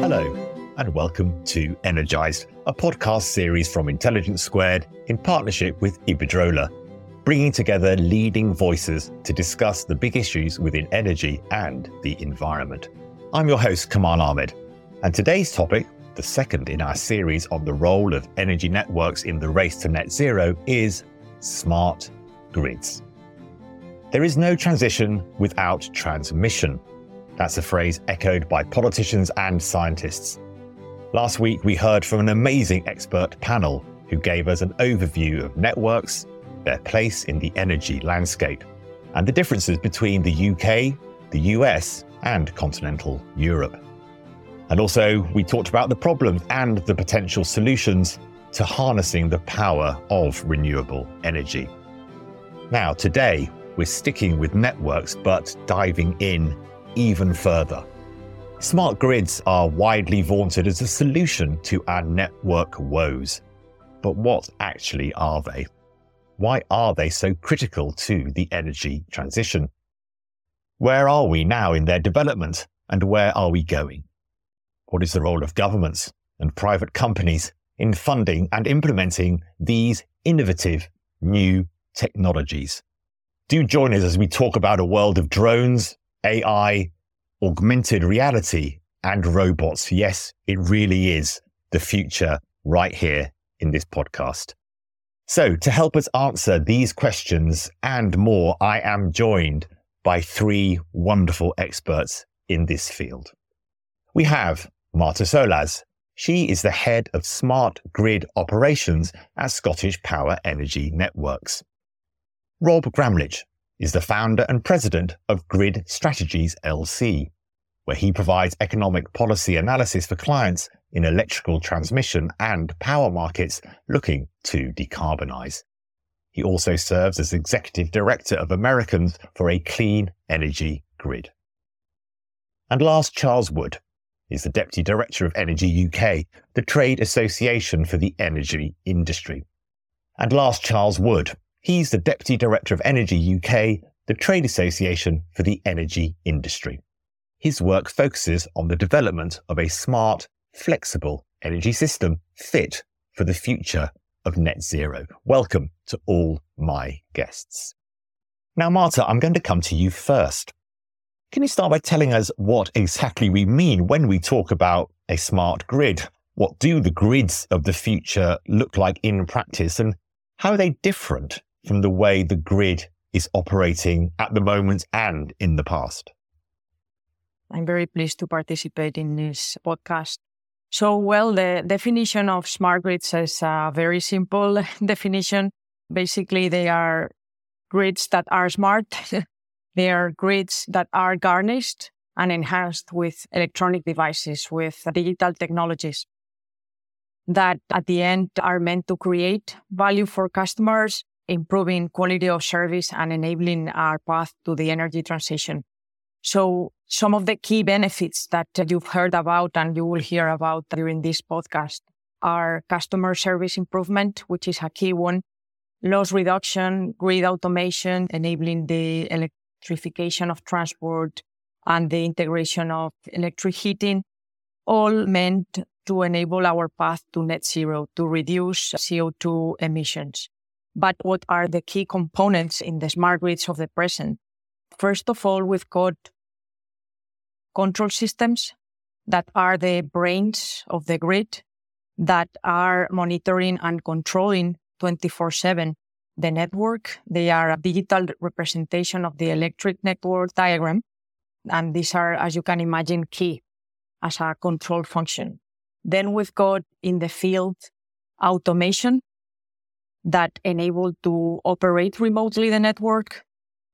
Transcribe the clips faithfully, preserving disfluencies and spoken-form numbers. Hello, and welcome to Energized, a podcast series from Intelligence Squared in partnership with Iberdrola, bringing together leading voices to discuss the big issues within energy and the environment. I'm your host, Kamal Ahmed, and today's topic, the second in our series on the role of energy networks in the race to net zero, is smart grids. There is no transition without transmission. That's a phrase echoed by politicians and scientists. Last week, we heard from an amazing expert panel who gave us an overview of networks, their place in the energy landscape, and the differences between the U K, the U S, and continental Europe. And also, we talked about the problems and the potential solutions to harnessing the power of renewable energy. Now, today, we're sticking with networks, but diving in even further. Smart grids are widely vaunted as a solution to our network woes. But what actually are they? Why are they so critical to the energy transition? Where are we now in their development, and where are we going? What is the role of governments and private companies in funding and implementing these innovative new technologies? Do join us as we talk about a world of drones, A I, augmented reality, and robots. Yes, it really is the future right here in this podcast. So to help us answer these questions and more, I am joined by three wonderful experts in this field. We have Marta Solaz. She is the head of smart grid operations at Scottish Power Energy Networks. Rob Gramlich is the founder and president of Grid Strategies L L C, where he provides economic policy analysis for clients in electrical transmission and power markets looking to decarbonise. He also serves as executive director of Americans for a Clean Energy Grid. And last, Charles Wood is the deputy director of Energy U K, the trade association for the energy industry. And last, Charles Wood. He's the Deputy Director of Energy U K, the trade association for the energy industry. His work focuses on the development of a smart, flexible energy system fit for the future of net zero. Welcome to all my guests. Now, Marta, I'm going to come to you first. Can you start by telling us what exactly we mean when we talk about a smart grid? What do the grids of the future look like in practice, and how are they different from the way the grid is operating at the moment and in the past? I'm very pleased to participate in this podcast. So, well, the definition of smart grids is a very simple definition. Basically, they are grids that are smart. They are grids that are garnished and enhanced with electronic devices, with digital technologies that at the end are meant to create value for customers, improving quality of service and enabling our path to the energy transition. So some of the key benefits that you've heard about and you will hear about during this podcast are customer service improvement, which is a key one, loss reduction, grid automation, enabling the electrification of transport and the integration of electric heating, all meant to enable our path to net zero, to reduce C O two emissions. But what are the key components in the smart grids of the present? First of all, we've got control systems that are the brains of the grid, that are monitoring and controlling twenty-four seven the network. They are a digital representation of the electric network diagram. And these are, as you can imagine, key as a control function. Then we've got in the field automation that enable to operate remotely the network.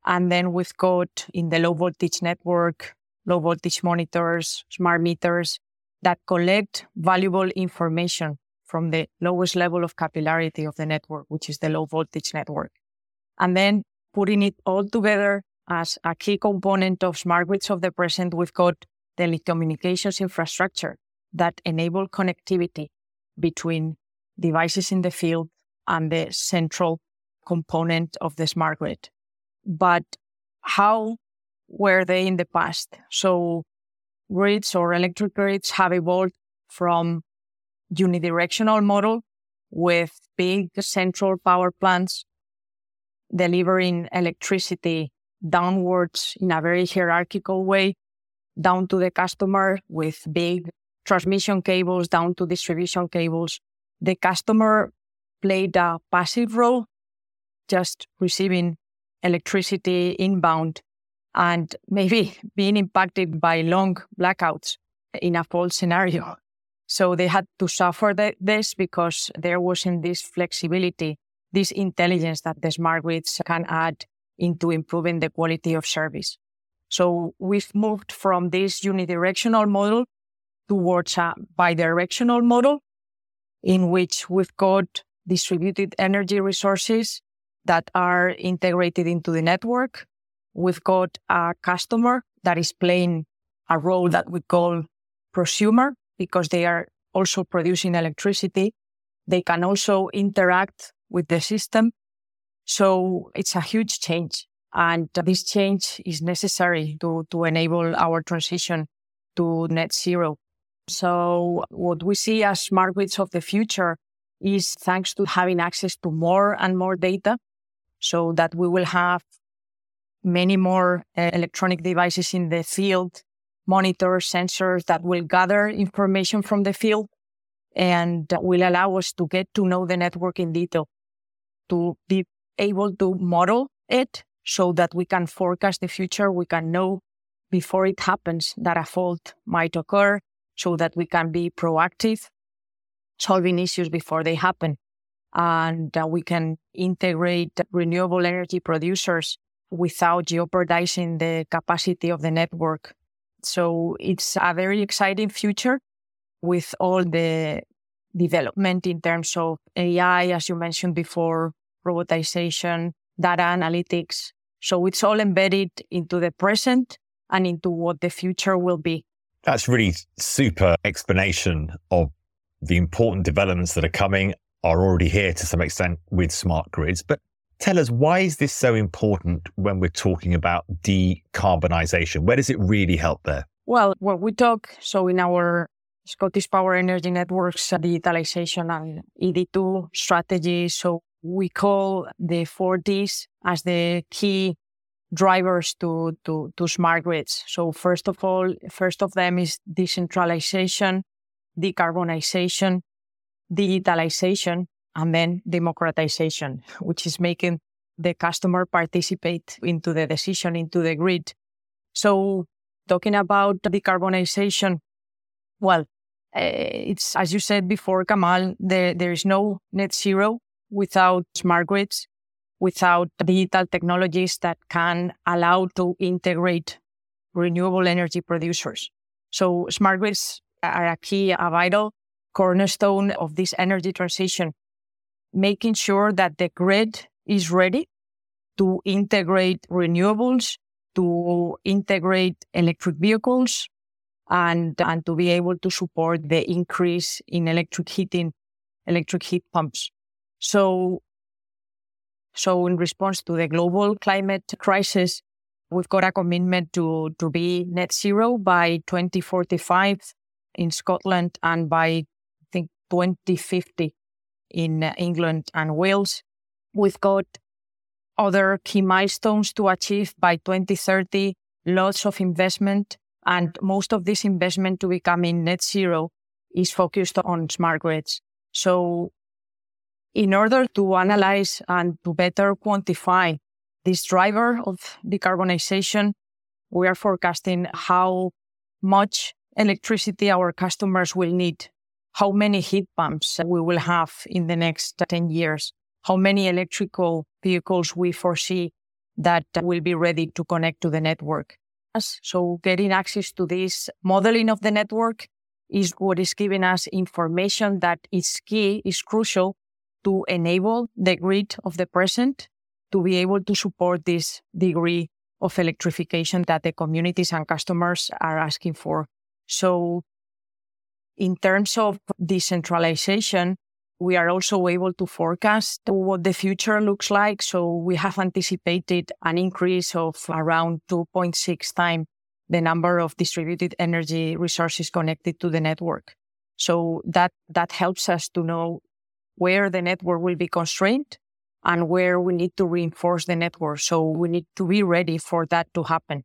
And then we've got in the low voltage network, low voltage monitors, smart meters that collect valuable information from the lowest level of capillarity of the network, which is the low voltage network. And then putting it all together as a key component of smart grids of the present, we've got telecommunications infrastructure that enable connectivity between devices in the field and the central component of the smart grid. But how were they in the past? So grids or electric grids have evolved from unidirectional model with big central power plants delivering electricity downwards in a very hierarchical way, down to the customer with big transmission cables, down to distribution cables. The customer played a passive role, just receiving electricity inbound and maybe being impacted by long blackouts in a fault scenario. So they had to suffer the, this because there wasn't this flexibility, this intelligence that the smart grids can add into improving the quality of service. So we've moved from this unidirectional model towards a bidirectional model in which we've got distributed energy resources that are integrated into the network. We've got a customer that is playing a role that we call prosumer because they are also producing electricity. They can also interact with the system. So it's a huge change. And this change is necessary to, to enable our transition to net zero. So what we see as smart grids of the future is thanks to having access to more and more data, so that we will have many more uh, electronic devices in the field, monitors, sensors that will gather information from the field and will allow us to get to know the network in detail, to be able to model it so that we can forecast the future. We can know before it happens that a fault might occur so that we can be proactive, solving issues before they happen. And uh, we can integrate renewable energy producers without jeopardizing the capacity of the network. So it's a very exciting future with all the development in terms of A I, as you mentioned before, robotization, data analytics. So it's all embedded into the present and into what the future will be. That's really super explanation of the important developments that are coming, are already here to some extent with smart grids. But tell us, why is this so important when we're talking about decarbonisation? Where does it really help there? Well, when we talk, so in our Scottish Power Energy Networks digitalisation and E D two strategy, so we call the four Ds as the key drivers to, to, to smart grids. So first of all, first of them is decentralisation, decarbonization, digitalization, and then democratization, which is making the customer participate into the decision, into the grid. So talking about decarbonization, well, it's, as you said before, Kamal, there, there is no net zero without smart grids, without digital technologies that can allow to integrate renewable energy producers. So smart grids are a key, a vital cornerstone of this energy transition, making sure that the grid is ready to integrate renewables to integrate electric vehicles and, and to be able to support the increase in electric heating, electric heat pumps. So, so in response to the global climate crisis, we've got a commitment to, to be net zero by twenty forty-five in Scotland and by, I think, twenty fifty in England and Wales. We've got other key milestones to achieve by twenty thirty, lots of investment, and most of this investment to becoming net zero is focused on smart grids. So in order to analyze and to better quantify this driver of decarbonization, we are forecasting how much electricity our customers will need, how many heat pumps we will have in the next ten years, how many electrical vehicles we foresee that will be ready to connect to the network. So getting access to this modeling of the network is what is giving us information that is key, is crucial to enable the grid of the present to be able to support this degree of electrification that the communities and customers are asking for. So in terms of decentralization, we are also able to forecast what the future looks like. So we have anticipated an increase of around two point six times the number of distributed energy resources connected to the network. So that, that helps us to know where the network will be constrained and where we need to reinforce the network. So we need to be ready for that to happen.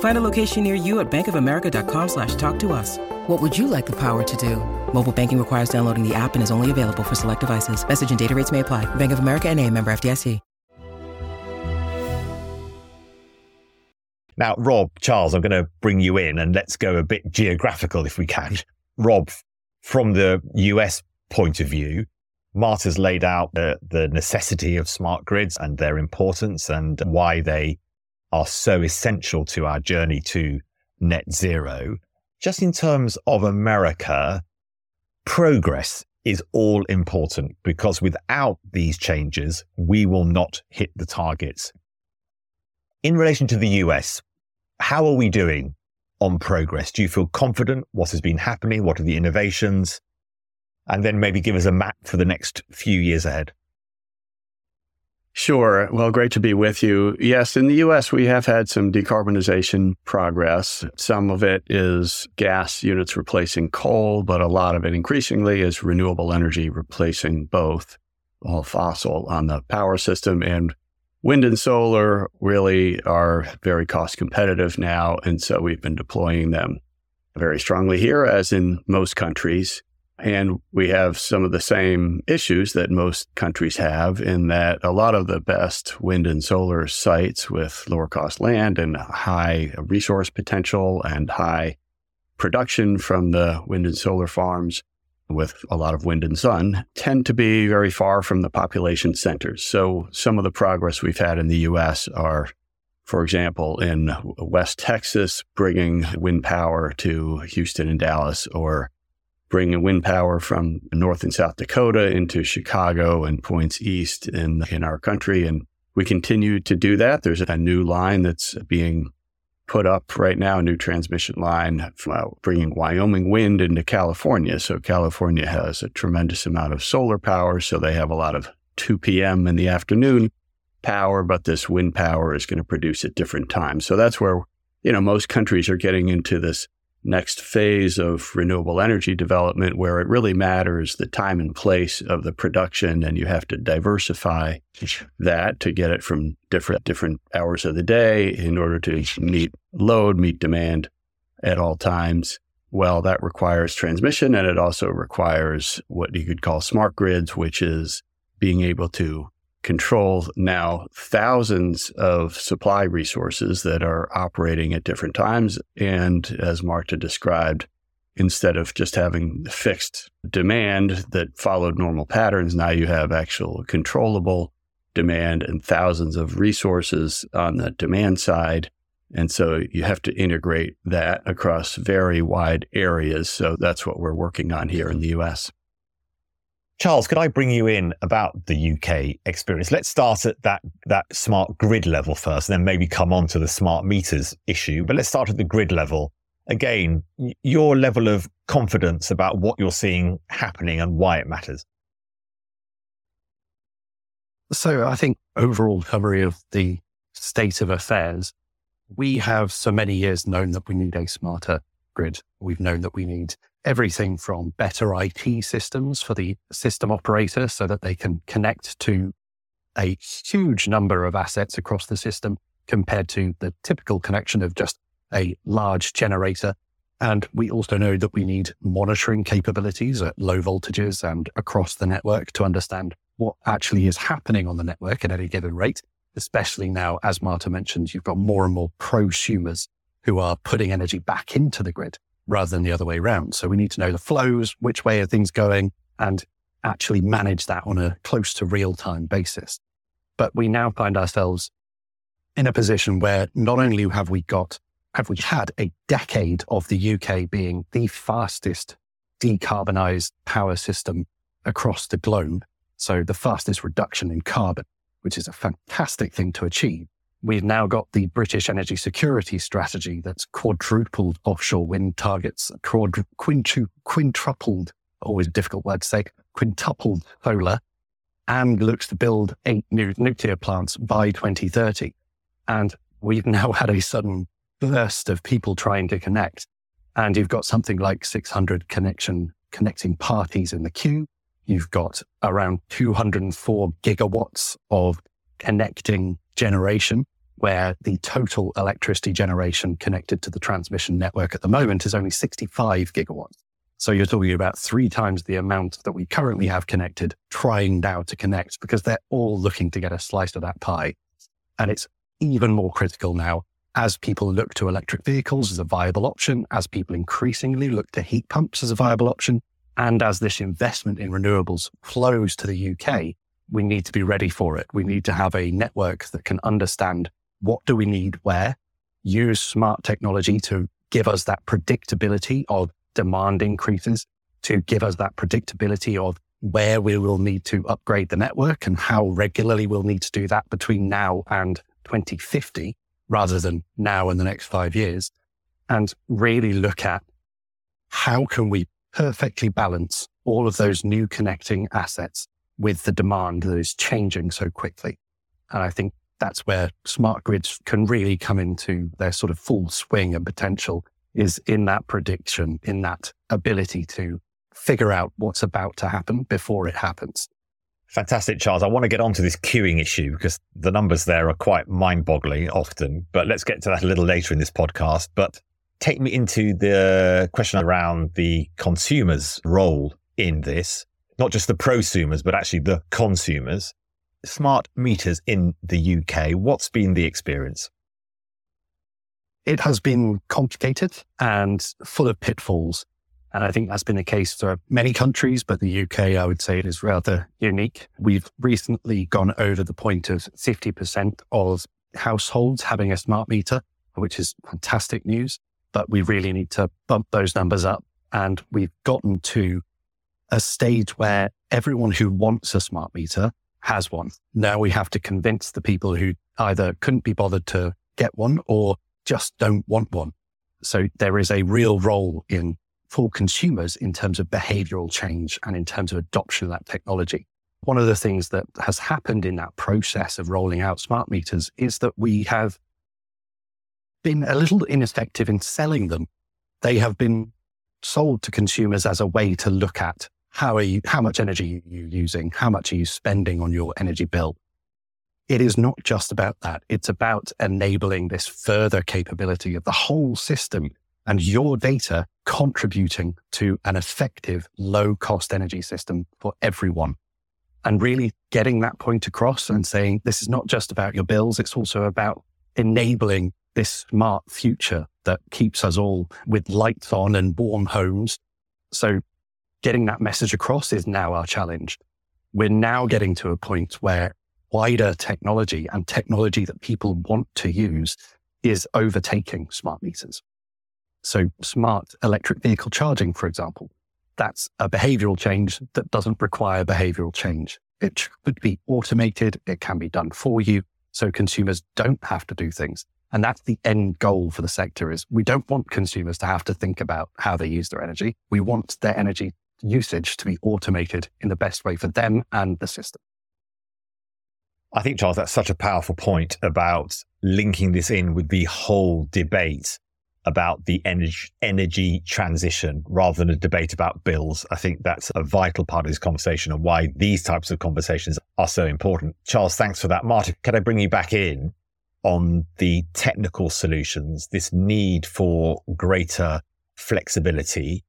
Find a location near you at bankofamerica.com slash talk to us. What would you like the power to do? Mobile banking requires downloading the app and is only available for select devices. Message and data rates may apply. Bank of America N A, member F D I C. Now, Rob, Charles, I'm going to bring you in and let's go a bit geographical if we can. Rob, from the U S point of view, Marta's laid out the, the necessity of smart grids and their importance and why they are so essential to our journey to net zero. Just in terms of America, progress is all important because without these changes, we will not hit the targets. In relation to the U S, how are we doing on progress? Do you feel confident? What has been happening? What are the innovations? And then maybe give us a map for the next few years ahead. Sure. Well, great to be with you. Yes, in the U S, we have had some decarbonization progress. Some of it is gas units replacing coal, but a lot of it increasingly is renewable energy replacing both all fossil on the power system. And wind and solar really are very cost competitive now. And so we've been deploying them very strongly here, as in most countries. And we have some of the same issues that most countries have in that a lot of the best wind and solar sites with lower cost land and high resource potential and high production from the wind and solar farms with a lot of wind and sun tend to be very far from the population centers. So some of the progress we've had in the U S are, for example, in West Texas, bringing wind power to Houston and Dallas, or bringing wind power from North and South Dakota into Chicago and points east in, in our country. And we continue to do that. There's a new line that's being put up right now, a new transmission line from, uh, bringing Wyoming wind into California. So California has a tremendous amount of solar power. So they have a lot of two p.m. in the afternoon power, but this wind power is going to produce at different times. So that's where, you know, most countries are getting into this next phase of renewable energy development, where it really matters the time and place of the production, and you have to diversify that to get it from different different hours of the day in order to meet load, meet demand at all times. Well, that requires transmission, and it also requires what you could call smart grids, which is being able to control now thousands of supply resources that are operating at different times. And as Marta described, instead of just having fixed demand that followed normal patterns, now you have actual controllable demand and thousands of resources on the demand side. And so you have to integrate that across very wide areas. So that's what we're working on here in the U S. Charles, could I bring you in about the U K experience? Let's start at that that smart grid level first, and then maybe come on to the smart meters issue. But let's start at the grid level. Again, your level of confidence about what you're seeing happening and why it matters. So I think overall summary of the state of affairs, we have so many years known that we need a smarter grid. We've known that we need everything from better I T systems for the system operator so that they can connect to a huge number of assets across the system compared to the typical connection of just a large generator. And we also know that we need monitoring capabilities at low voltages and across the network to understand what actually is happening on the network at any given rate, especially now, as Marta mentioned, you've got more and more prosumers who are putting energy back into the grid rather than the other way around. So we need to know the flows, which way are things going, and actually manage that on a close to real-time basis. But we now find ourselves in a position where not only have we got, have we had a decade of the U K being the fastest decarbonised power system across the globe, so the fastest reduction in carbon, which is a fantastic thing to achieve. We've now got the British energy security strategy that's quadrupled offshore wind targets, quadru- quintu- quintupled, always a difficult word to say, quintupled solar, and looks to build eight new nuclear plants by twenty thirty. And we've now had a sudden burst of people trying to connect. And you've got something like six hundred connection connecting parties in the queue. You've got around two hundred four gigawatts of connecting generation, where the total electricity generation connected to the transmission network at the moment is only sixty-five gigawatts. So you're talking about three times the amount that we currently have connected, trying now to connect, because they're all looking to get a slice of that pie. And it's even more critical now as people look to electric vehicles as a viable option, as people increasingly look to heat pumps as a viable option, and as this investment in renewables flows to the U K, we need to be ready for it. We need to have a network that can understand what do we need where, use smart technology to give us that predictability of demand increases, to give us that predictability of where we will need to upgrade the network and how regularly we'll need to do that between now and twenty fifty, rather than now and the next five years, and really look at how can we perfectly balance all of those new connecting assets with the demand that is changing so quickly. And I think that's where smart grids can really come into their sort of full swing and potential, is in that prediction, in that ability to figure out what's about to happen before it happens. Fantastic, Charles. I want to get onto this queuing issue because the numbers there are quite mind-boggling often, but let's get to that a little later in this podcast. But take me into the question around the consumer's role in this, not just the prosumers, but actually the consumers. Smart meters in the U K, what's been the experience? It has been complicated and full of pitfalls. And I think that's been the case for many countries, but the U K, I would say, it is rather unique. We've recently gone over the point of fifty percent of households having a smart meter, which is fantastic news. But we really need to bump those numbers up. And we've gotten to a stage where everyone who wants a smart meter has one. Now we have to convince the people who either couldn't be bothered to get one or just don't want one. So there is a real role in for consumers in terms of behavioral change and in terms of adoption of that technology. One of the things that has happened in that process of rolling out smart meters is that we have been a little ineffective in selling them. They have been sold to consumers as a way to look at how are you, how much energy are you using, how much are you spending on your energy bill. It is not just about that. It's about enabling this further capability of the whole system and your data contributing to an effective low-cost energy system for everyone. And really getting that point across and saying, this is not just about your bills, it's also about enabling this smart future that keeps us all with lights on and warm homes. So getting that message across is now our challenge. We're now getting to a point where wider technology and technology that people want to use is overtaking smart meters. So smart electric vehicle charging, for example, that's a behavioral change that doesn't require behavioral change. It could be automated. It can be done for you. So consumers don't have to do things. And that's the end goal for the sector is we don't want consumers to have to think about how they use their energy. We want their energy usage to be automated in the best way for them and the system. I think, Charles, that's such a powerful point about linking this in with the whole debate about the energy, energy transition rather than a debate about bills. I think that's a vital part of this conversation and why these types of conversations are so important. Charles, thanks for that. Marta, can I bring you back in on the technical solutions, this need for greater flexibility?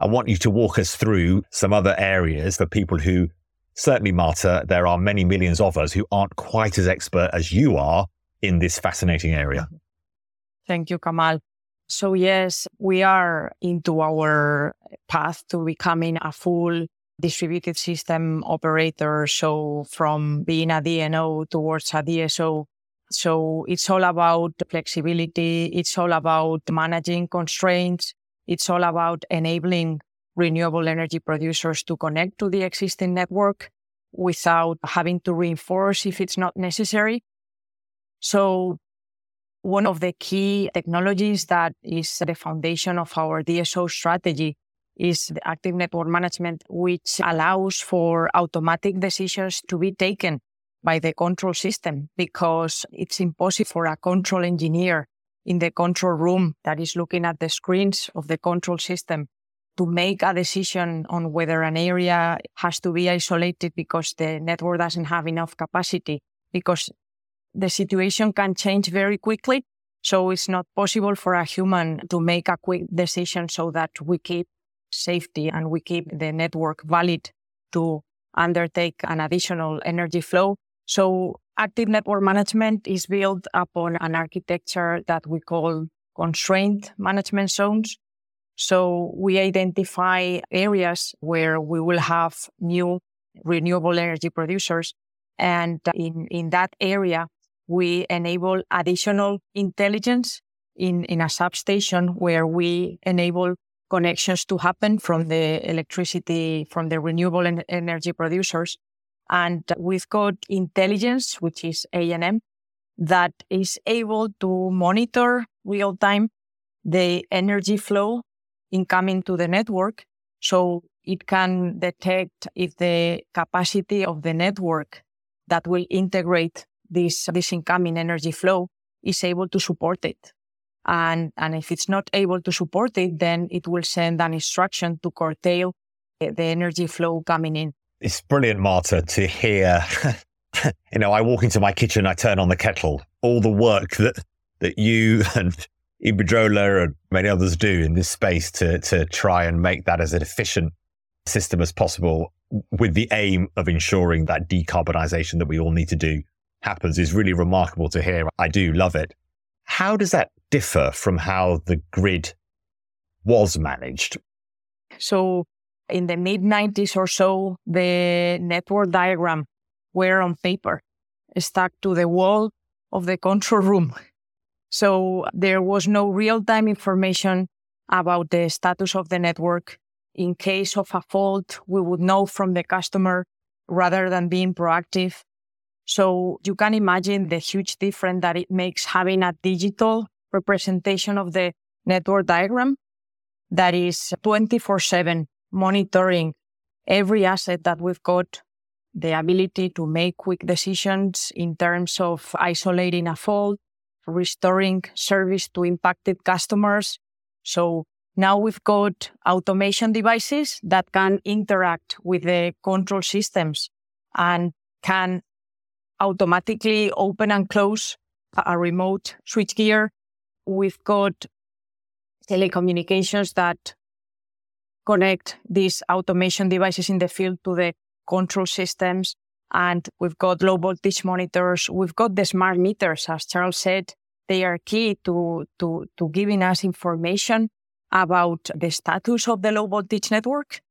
I want you to walk us through some other areas for people who, certainly Marta, there are many millions of us who aren't quite as expert as you are in this fascinating area. Thank you, Kamal. So yes, we are into our path to becoming a full distributed system operator. So from being a D N O towards a D S O. So it's all about flexibility. It's all about managing constraints. It's all about enabling renewable energy producers to connect to the existing network without having to reinforce if it's not necessary. So one of the key technologies that is the foundation of our D S O strategy is the active network management, which allows for automatic decisions to be taken by the control system, because it's impossible for a control engineer in the control room that is looking at the screens of the control system to make a decision on whether an area has to be isolated because the network doesn't have enough capacity, because the situation can change very quickly. So it's not possible for a human to make a quick decision so that we keep safety and we keep the network valid to undertake an additional energy flow. So active network management is built upon an architecture that we call constraint management zones. So we identify areas where we will have new renewable energy producers. And in, in that area, we enable additional intelligence in, in a substation where we enable connections to happen from the electricity, from the renewable en- energy producers. And we've got intelligence, which is A and M, that is able to monitor real time the energy flow incoming to the network. So it can detect if the capacity of the network that will integrate this, this incoming energy flow is able to support it. And, and if it's not able to support it, then it will send an instruction to curtail the energy flow coming in. It's brilliant, Marta, to hear, you know, I walk into my kitchen, I turn on the kettle, all the work that, that you and Iberdrola and many others do in this space to, to try and make that as an efficient system as possible, with the aim of ensuring that decarbonisation that we all need to do happens, is really remarkable to hear. I do love it. How does that differ from how the grid was managed? So in the mid nineties or so, the network diagram were on paper, stuck to the wall of the control room. So there was no real-time information about the status of the network. In case of a fault, we would know from the customer rather than being proactive. So you can imagine the huge difference that it makes having a digital representation of the network diagram that is twenty-four seven monitoring every asset that we've got, the ability to make quick decisions in terms of isolating a fault, restoring service to impacted customers. So now we've got automation devices that can interact with the control systems and can automatically open and close a remote switchgear. We've got telecommunications that connect these automation devices in the field to the control systems. And we've got low voltage monitors. We've got the smart meters, as Charles said, They are key to, to, to giving us information about the status of the low voltage network,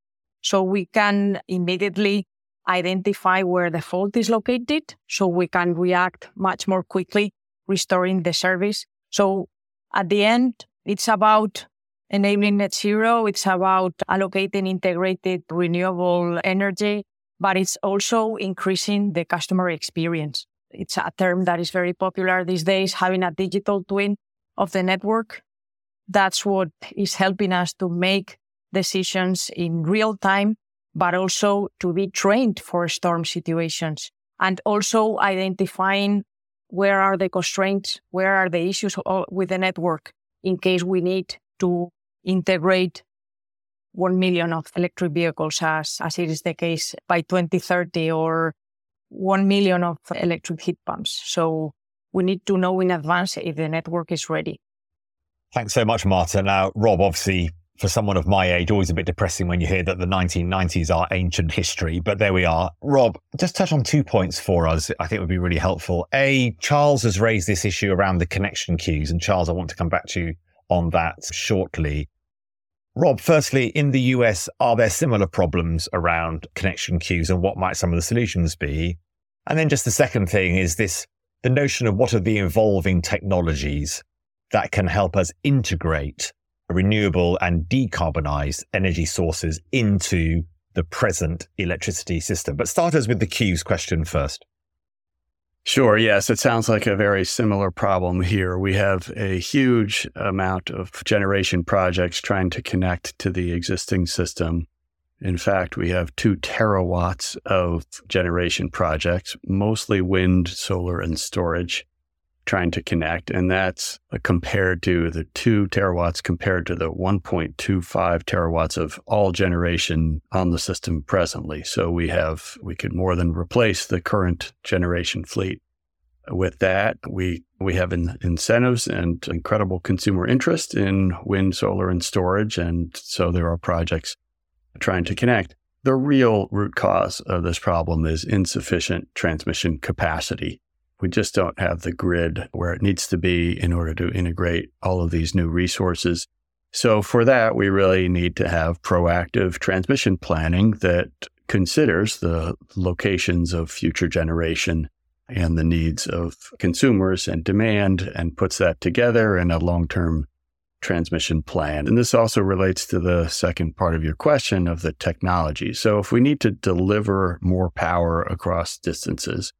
so we can immediately identify where the fault is located, so we can react much more quickly, restoring the service. So at the end, it's about enabling net zero, it's about allocating integrated renewable energy, but it's also increasing the customer experience. It's a term that is very popular these days, having a digital twin of the network. That's what is helping us to make decisions in real time, but also to be trained for storm situations, and also identifying where are the constraints, where are the issues with the network in case we need to integrate one million of electric vehicles, as, as it is the case by twenty thirty, or one million of electric heat pumps. So we need to know in advance if the network is ready. Thanks so much, Marta. Now, Rob, obviously, for someone of my age, always a bit depressing when you hear that the nineteen nineties are ancient history, but there we are. Rob, just touch on two points for us I think would be really helpful. A, Charles has raised this issue around the connection queues, and Charles, I want to come back to you on that shortly. Rob, firstly, in the U S, are there similar problems around connection queues, and what might some of the solutions be? And then just the second thing is this, the notion of what are the evolving technologies that can help us integrate renewable and decarbonized energy sources into the present electricity system. But start us with the queues question first. Sure. Yes, it sounds like a very similar problem here. We have a huge amount of generation projects trying to connect to the existing system. In fact, we have two terawatts of generation projects, mostly wind, solar, and storage, trying to connect, and that's compared to the two terawatts compared to the one point two five terawatts of all generation on the system presently. So we have, we could more than replace the current generation fleet. With that, we we have in, incentives and incredible consumer interest in wind, solar, and storage, and so there are projects trying to connect. The real root cause of this problem is insufficient transmission capacity. We just don't have the grid where it needs to be in order to integrate all of these new resources. So for that, we really need to have proactive transmission planning that considers the locations of future generation and the needs of consumers and demand, and puts that together in a long-term transmission plan. And this also relates to the second part of your question of the technology. So if we need to deliver more power across distances,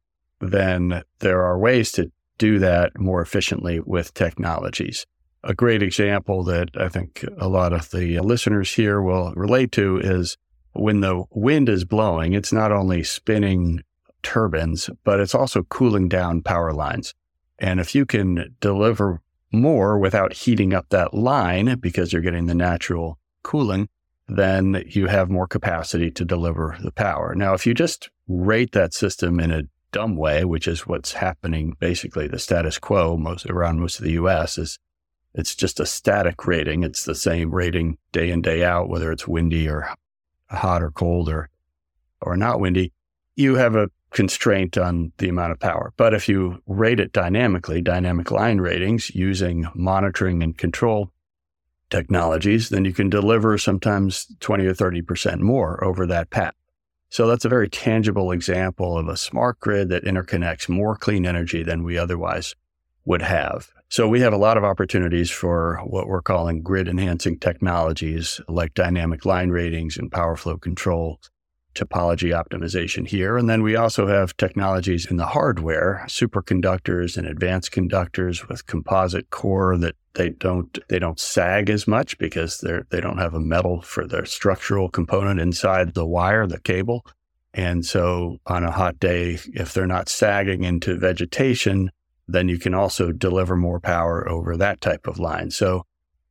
then there are ways to do that more efficiently with technologies. A great example that I think a lot of the listeners here will relate to is when the wind is blowing, it's not only spinning turbines, but it's also cooling down power lines. And if you can deliver more without heating up that line because you're getting the natural cooling, then you have more capacity to deliver the power. Now, if you just rate that system in a dumb way, which is what's happening, basically the status quo most around most of the U S, is it's just a static rating. It's the same rating day in, day out, whether it's windy or hot or cold or or not windy. You have a constraint on the amount of power. But if you rate it dynamically, dynamic line ratings using monitoring and control technologies, then you can deliver sometimes twenty or thirty percent more over that path. So that's a very tangible example of a smart grid that interconnects more clean energy than we otherwise would have. So we have a lot of opportunities for what we're calling grid-enhancing technologies like dynamic line ratings and power flow control, topology optimization here. And then we also have technologies in the hardware, superconductors and advanced conductors with composite core that they don't they don't sag as much because they're they don't have a metal for their structural component inside the wire, the cable. And so on a hot day, if they're not sagging into vegetation, then you can also deliver more power over that type of line. So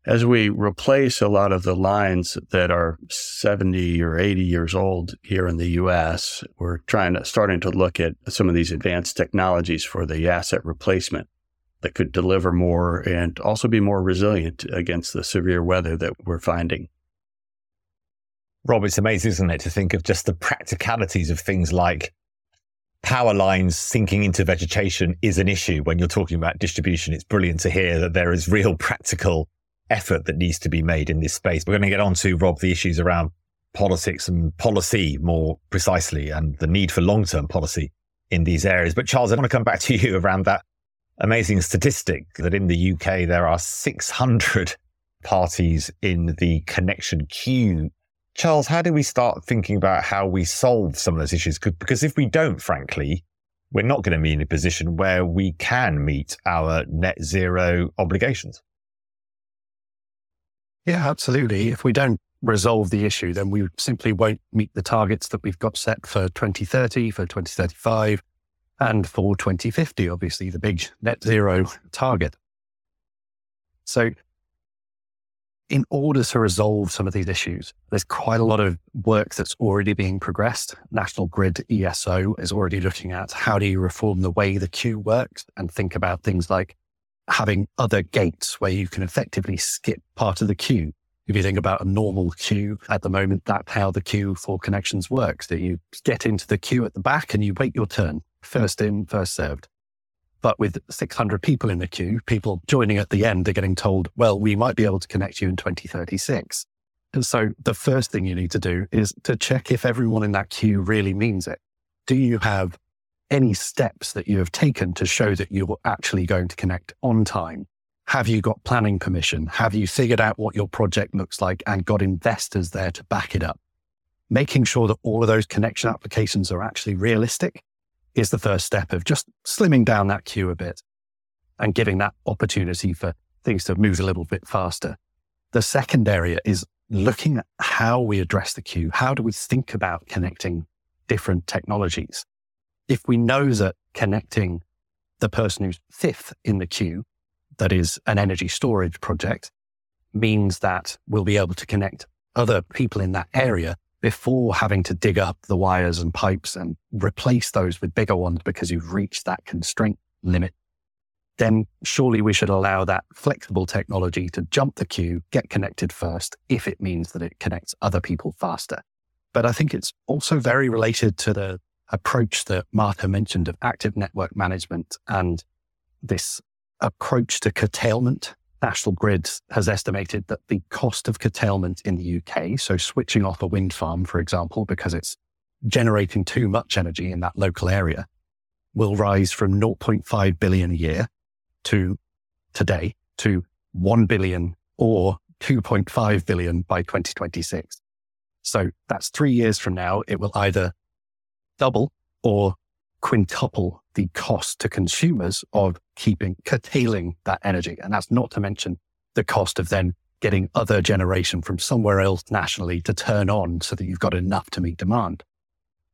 as we replace a lot of the lines that are seventy or eighty years old here in the U S, we're trying to starting to look at some of these advanced technologies for the asset replacement that could deliver more and also be more resilient against the severe weather that we're finding. Rob, it's amazing, isn't it, to think of just the practicalities of things like power lines sinking into vegetation is an issue when you're talking about distribution. It's brilliant to hear that there is real practical effort that needs to be made in this space. We're going to get on to, Rob, the issues around politics and policy more precisely, and the need for long-term policy in these areas. But Charles, I want to come back to you around that amazing statistic that in the U K, there are six hundred parties in the connection queue. Charles, how do we start thinking about how we solve some of those issues? Because if we don't, frankly, we're not going to be in a position where we can meet our net zero obligations. Yeah, absolutely. If we don't resolve the issue, then we simply won't meet the targets that we've got set for twenty thirty, for twenty thirty-five, and for twenty fifty, obviously, the big net zero target. So in order to resolve some of these issues, there's quite a lot of work that's already being progressed. National Grid E S O is already looking at how do you reform the way the queue works and think about things like having other gates where you can effectively skip part of the queue. If you think about a normal queue at the moment, that's how the queue for connections works, that you get into the queue at the back and you wait your turn, first in, first served. But with six hundred people in the queue, people joining at the end are getting told, well, we might be able to connect you in twenty thirty-six. And so the first thing you need to do is to check if everyone in that queue really means it. Do you have any steps that you have taken to show that you're actually going to connect on time? Have you got planning permission? Have you figured out what your project looks like and got investors there to back it up? Making sure that all of those connection applications are actually realistic is the first step of just slimming down that queue a bit and giving that opportunity for things to move a little bit faster. The second area is looking at how we address the queue. How do we think about connecting different technologies? If we know that connecting the person who's fifth in the queue, that is an energy storage project, means that we'll be able to connect other people in that area before having to dig up the wires and pipes and replace those with bigger ones because you've reached that constraint limit, then surely we should allow that flexible technology to jump the queue, get connected first, if it means that it connects other people faster. But I think it's also very related to the approach that Marta mentioned of active network management and this approach to curtailment. National Grid has estimated that the cost of curtailment in the U K, so switching off a wind farm, for example, because it's generating too much energy in that local area, will rise from zero point five billion a year to today to one billion or two point five billion by twenty twenty-six. So that's three years from now. It will either double or quintuple the cost to consumers of keeping, curtailing that energy. And that's not to mention the cost of then getting other generation from somewhere else nationally to turn on so that you've got enough to meet demand.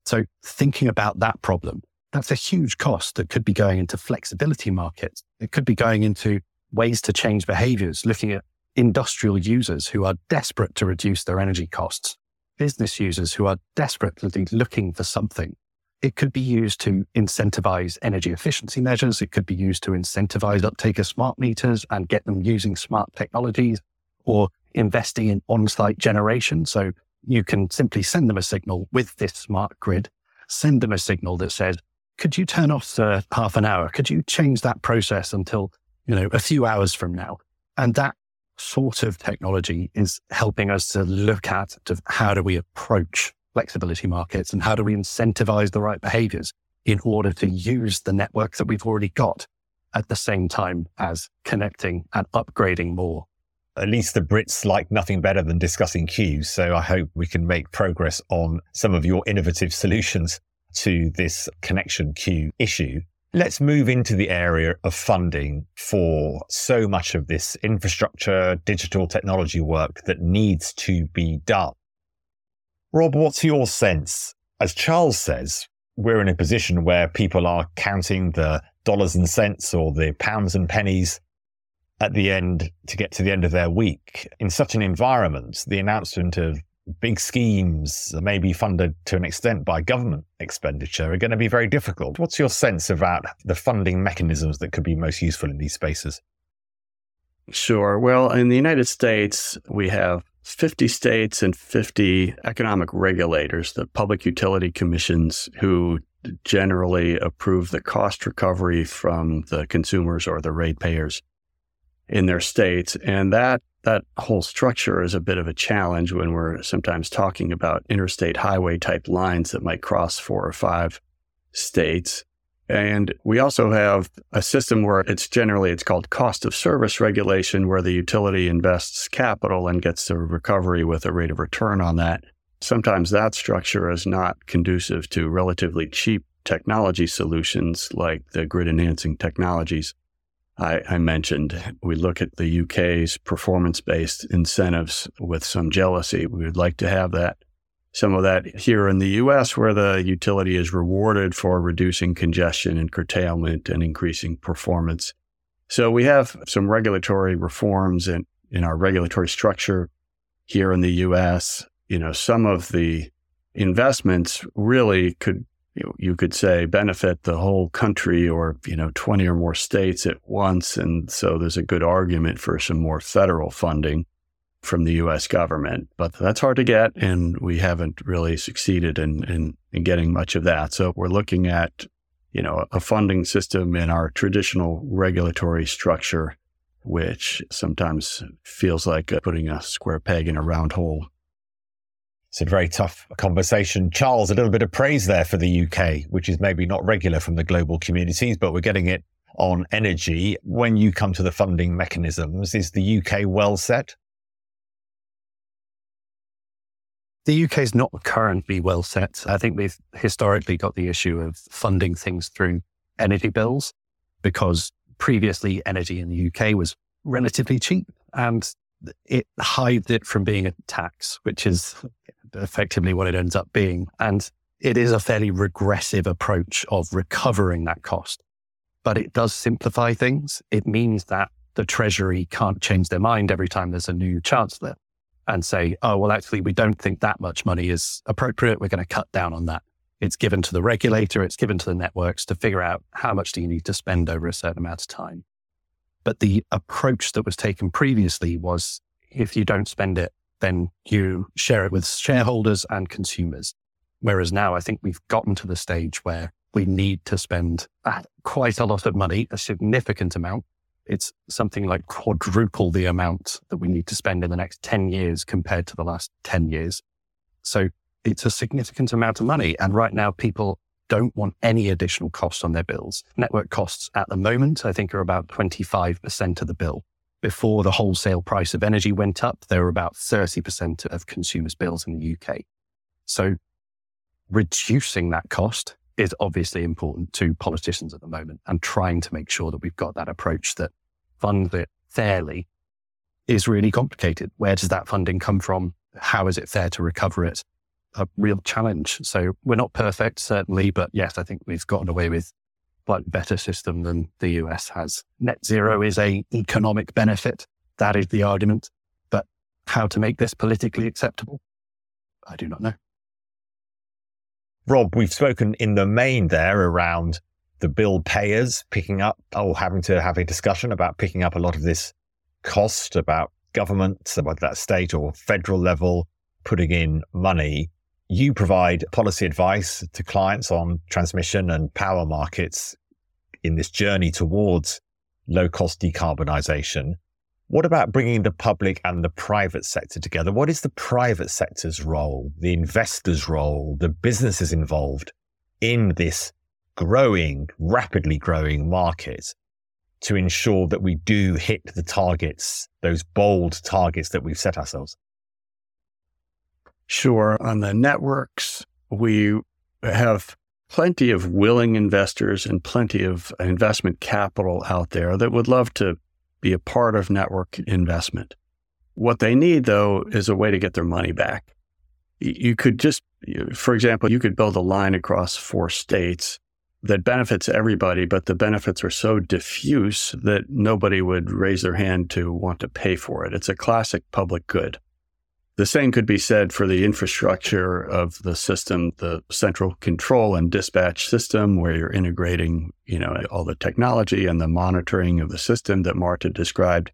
So thinking about that problem, that's a huge cost that could be going into flexibility markets. It could be going into ways to change behaviors, looking at industrial users who are desperate to reduce their energy costs, business users who are desperately looking for something. It could be used to incentivize energy efficiency measures. It could be used to incentivize uptake of smart meters and get them using smart technologies, or investing in on-site generation. So you can simply send them a signal with this smart grid, send them a signal that says, could you turn off for half an hour? Could you change that process until, you know, a few hours from now? And that sort of technology is helping us to look at to how do we approach flexibility markets and how do we incentivize the right behaviors in order to use the network that we've already got at the same time as connecting and upgrading more. At least the Brits like nothing better than discussing queues. So I hope we can make progress on some of your innovative solutions to this connection queue issue. Let's move into the area of funding for so much of this infrastructure, digital technology work that needs to be done. Rob, what's your sense? As Charles says, we're in a position where people are counting the dollars and cents or the pounds and pennies at the end to get to the end of their week. In such an environment, the announcement of big schemes that may be funded to an extent by government expenditure are going to be very difficult. What's your sense about the funding mechanisms that could be most useful in these spaces? Sure. Well, in the United States, we have fifty states and fifty economic regulators, the public utility commissions, who generally approve the cost recovery from the consumers or the ratepayers in their states. And that that whole structure is a bit of a challenge when we're sometimes talking about interstate highway type lines that might cross four or five states. And we also have a system where it's generally, it's called cost of service regulation, where the utility invests capital and gets a recovery with a rate of return on that. Sometimes that structure is not conducive to relatively cheap technology solutions like the grid enhancing technologies I, I mentioned. We look at the U K's performance-based incentives with some jealousy. We would like to have that. Some of that here in the U S, where the utility is rewarded for reducing congestion and curtailment and increasing performance. So we have some regulatory reforms in, in our regulatory structure here in the U S. You know, some of the investments really could, you could say, benefit the whole country or, you know, twenty or more states at once. And so there's a good argument for some more federal funding from the U S government, but that's hard to get, and we haven't really succeeded in, in, in getting much of that. So we're looking at, you know, a funding system in our traditional regulatory structure, which sometimes feels like putting a square peg in a round hole. It's a very tough conversation. Charles, a little bit of praise there for the U K, which is maybe not regular from the global communities, but we're getting it on energy. When you come to the funding mechanisms, is the U K well set? The U K is not currently well set. I think we've historically got the issue of funding things through energy bills, because previously energy in the U K was relatively cheap and it hides it from being a tax, which is effectively what it ends up being. And it is a fairly regressive approach of recovering that cost, but it does simplify things. It means that the Treasury can't change their mind every time there's a new chancellor and say, oh, well, actually, we don't think that much money is appropriate. We're going to cut down on that. It's given to the regulator. It's given to the networks to figure out how much do you need to spend over a certain amount of time. But the approach that was taken previously was, if you don't spend it, then you share it with shareholders and consumers. Whereas now I think we've gotten to the stage where we need to spend quite a lot of money, a significant amount. It's something like quadruple the amount that we need to spend in the next ten years compared to the last ten years. So it's a significant amount of money. And right now, people don't want any additional costs on their bills. Network costs at the moment, I think, are about twenty-five percent of the bill. Before the wholesale price of energy went up, there were about thirty percent of consumers' bills in the U K. So reducing that cost is obviously important to politicians at the moment, and trying to make sure that we've got that approach that funds it fairly is really complicated. Where does that funding come from? How is it fair to recover it? A real challenge. So we're not perfect, certainly, but yes, I think we've gotten away with a slightly better system than the U S has. Net zero is an economic benefit. That is the argument. But how to make this politically acceptable? I do not know. Rob, we've spoken in the main there around the bill payers picking up, or having to have a discussion about picking up a lot of this cost, about government, whether that's state or federal level, putting in money. You provide policy advice to clients on transmission and power markets in this journey towards low-cost decarbonisation. What about bringing the public and the private sector together? What is the private sector's role, the investor's role, the businesses involved in this growing, rapidly growing market to ensure that we do hit the targets, those bold targets that we've set ourselves? Sure. On the networks, we have plenty of willing investors and plenty of investment capital out there that would love to be a part of network investment. What they need, though, is a way to get their money back. You could just, for example, you could build a line across four states that benefits everybody, but the benefits are so diffuse that nobody would raise their hand to want to pay for it. It's a classic public good. The same could be said for the infrastructure of the system, the central control and dispatch system, where you're integrating, you know, all the technology and the monitoring of the system that Marta described.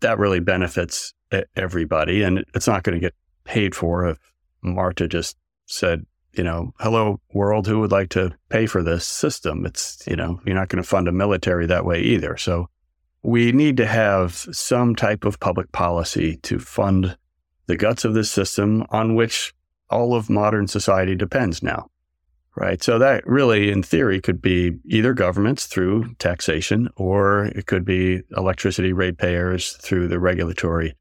That really benefits everybody, and it's not going to get paid for if Marta just said, you know, hello world, who would like to pay for this system? It's, you know, you're not going to fund a military that way either. So we need to have some type of public policy to fund the guts of this system on which all of modern society depends now, right? So that really, in theory, could be either governments through taxation, or it could be electricity ratepayers through the regulatory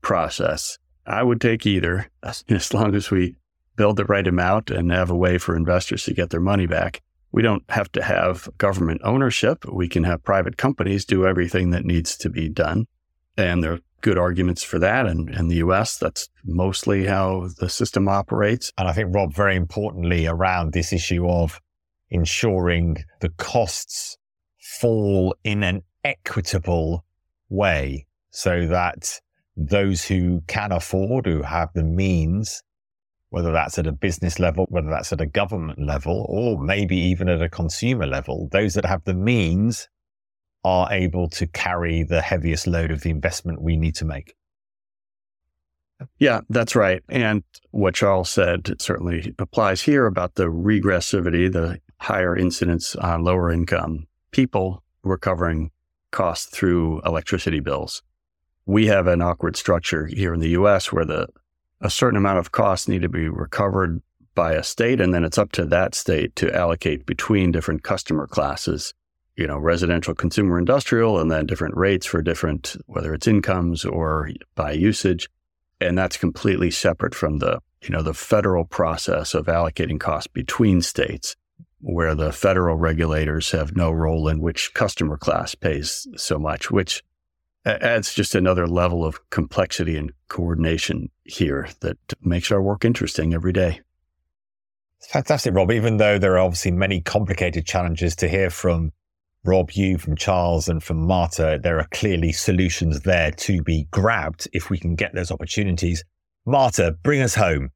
process. I would take either, as long as we build the right amount and have a way for investors to get their money back. We don't have to have government ownership. We can have private companies do everything that needs to be done. And there are good arguments for that. And in the U S, that's mostly how the system operates. And I think, Rob, very importantly around this issue of ensuring the costs fall in an equitable way so that those who can afford, who have the means, whether that's at a business level, whether that's at a government level, or maybe even at a consumer level, those that have the means are able to carry the heaviest load of the investment we need to make. Yeah, that's right. And what Charles said certainly applies here about the regressivity, the higher incidence on lower income people recovering costs through electricity bills. We have an awkward structure here in the U S where the a certain amount of costs need to be recovered by a state, and then it's up to that state to allocate between different customer classes, you know, residential, consumer, industrial, and then different rates for different, whether it's incomes or by usage. And that's completely separate from the, you know, the federal process of allocating costs between states, where the federal regulators have no role in which customer class pays so much, which adds just another level of complexity and coordination here that makes our work interesting every day. Fantastic, Rob. Even though there are obviously many complicated challenges to hear from Rob, you, from Charles, and from Marta, there are clearly solutions there to be grabbed if we can get those opportunities. Marta, bring us home.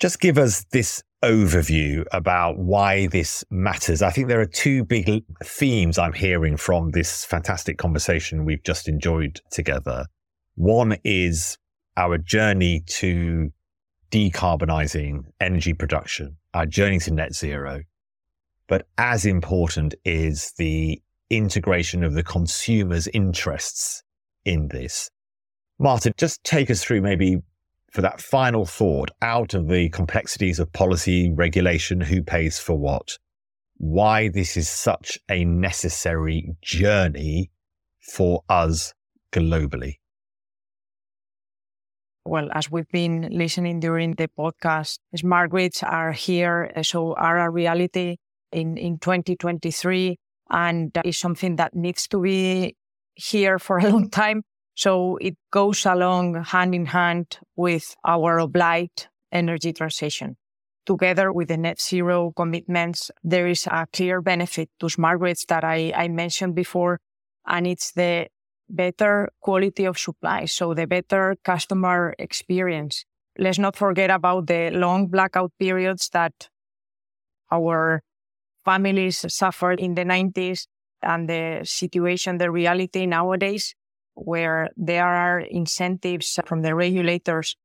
Just give us this overview about why this matters. I think there are two big themes I'm hearing from this fantastic conversation we've just enjoyed together. One is our journey to decarbonizing energy production, our journey to net zero. But as important is the integration of the consumer's interests in this. Marta, just take us through maybe for that final thought, out of the complexities of policy, regulation, who pays for what, why this is such a necessary journey for us globally. Well, as we've been listening during the podcast, smart grids are here, so are a reality in, in twenty twenty-three, and is something that needs to be here for a long time. So it goes along hand in hand with our obliged energy transition. Together with the net zero commitments, there is a clear benefit to smart grids that I, I mentioned before, and it's the better quality of supply, so the better customer experience. Let's not forget about the long blackout periods that our families suffered in the nineties and the situation, the reality nowadays, where there are incentives from the regulators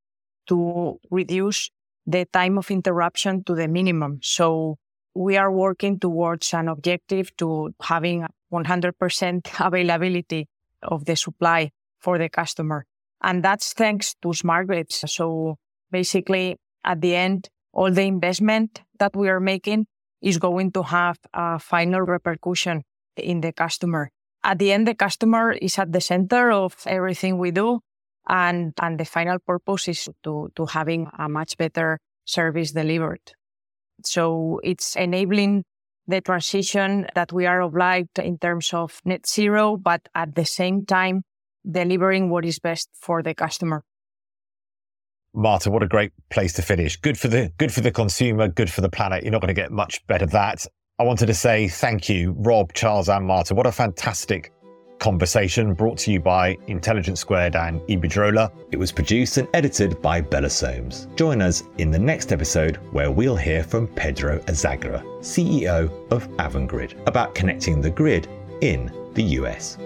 to reduce the time of interruption to the minimum. So we are working towards an objective to having one hundred percent availability of the supply for the customer. And that's thanks to smart grids. So basically, at the end, all the investment that we are making is going to have a final repercussion in the customer. At the end, the customer is at the center of everything we do, and, and the final purpose is to, to having a much better service delivered. So it's enabling the transition that we are obliged in terms of net zero, but at the same time, delivering what is best for the customer. Marta, what a great place to finish. Good for the, good for the consumer, good for the planet. You're not going to get much better than that. I wanted to say thank you, Rob, Charles and Marta. What a fantastic conversation brought to you by Intelligence Squared and Iberdrola. It was produced and edited by Bella Soames. Join us in the next episode where we'll hear from Pedro Azagra, C E O of Avangrid, about connecting the grid in the U S.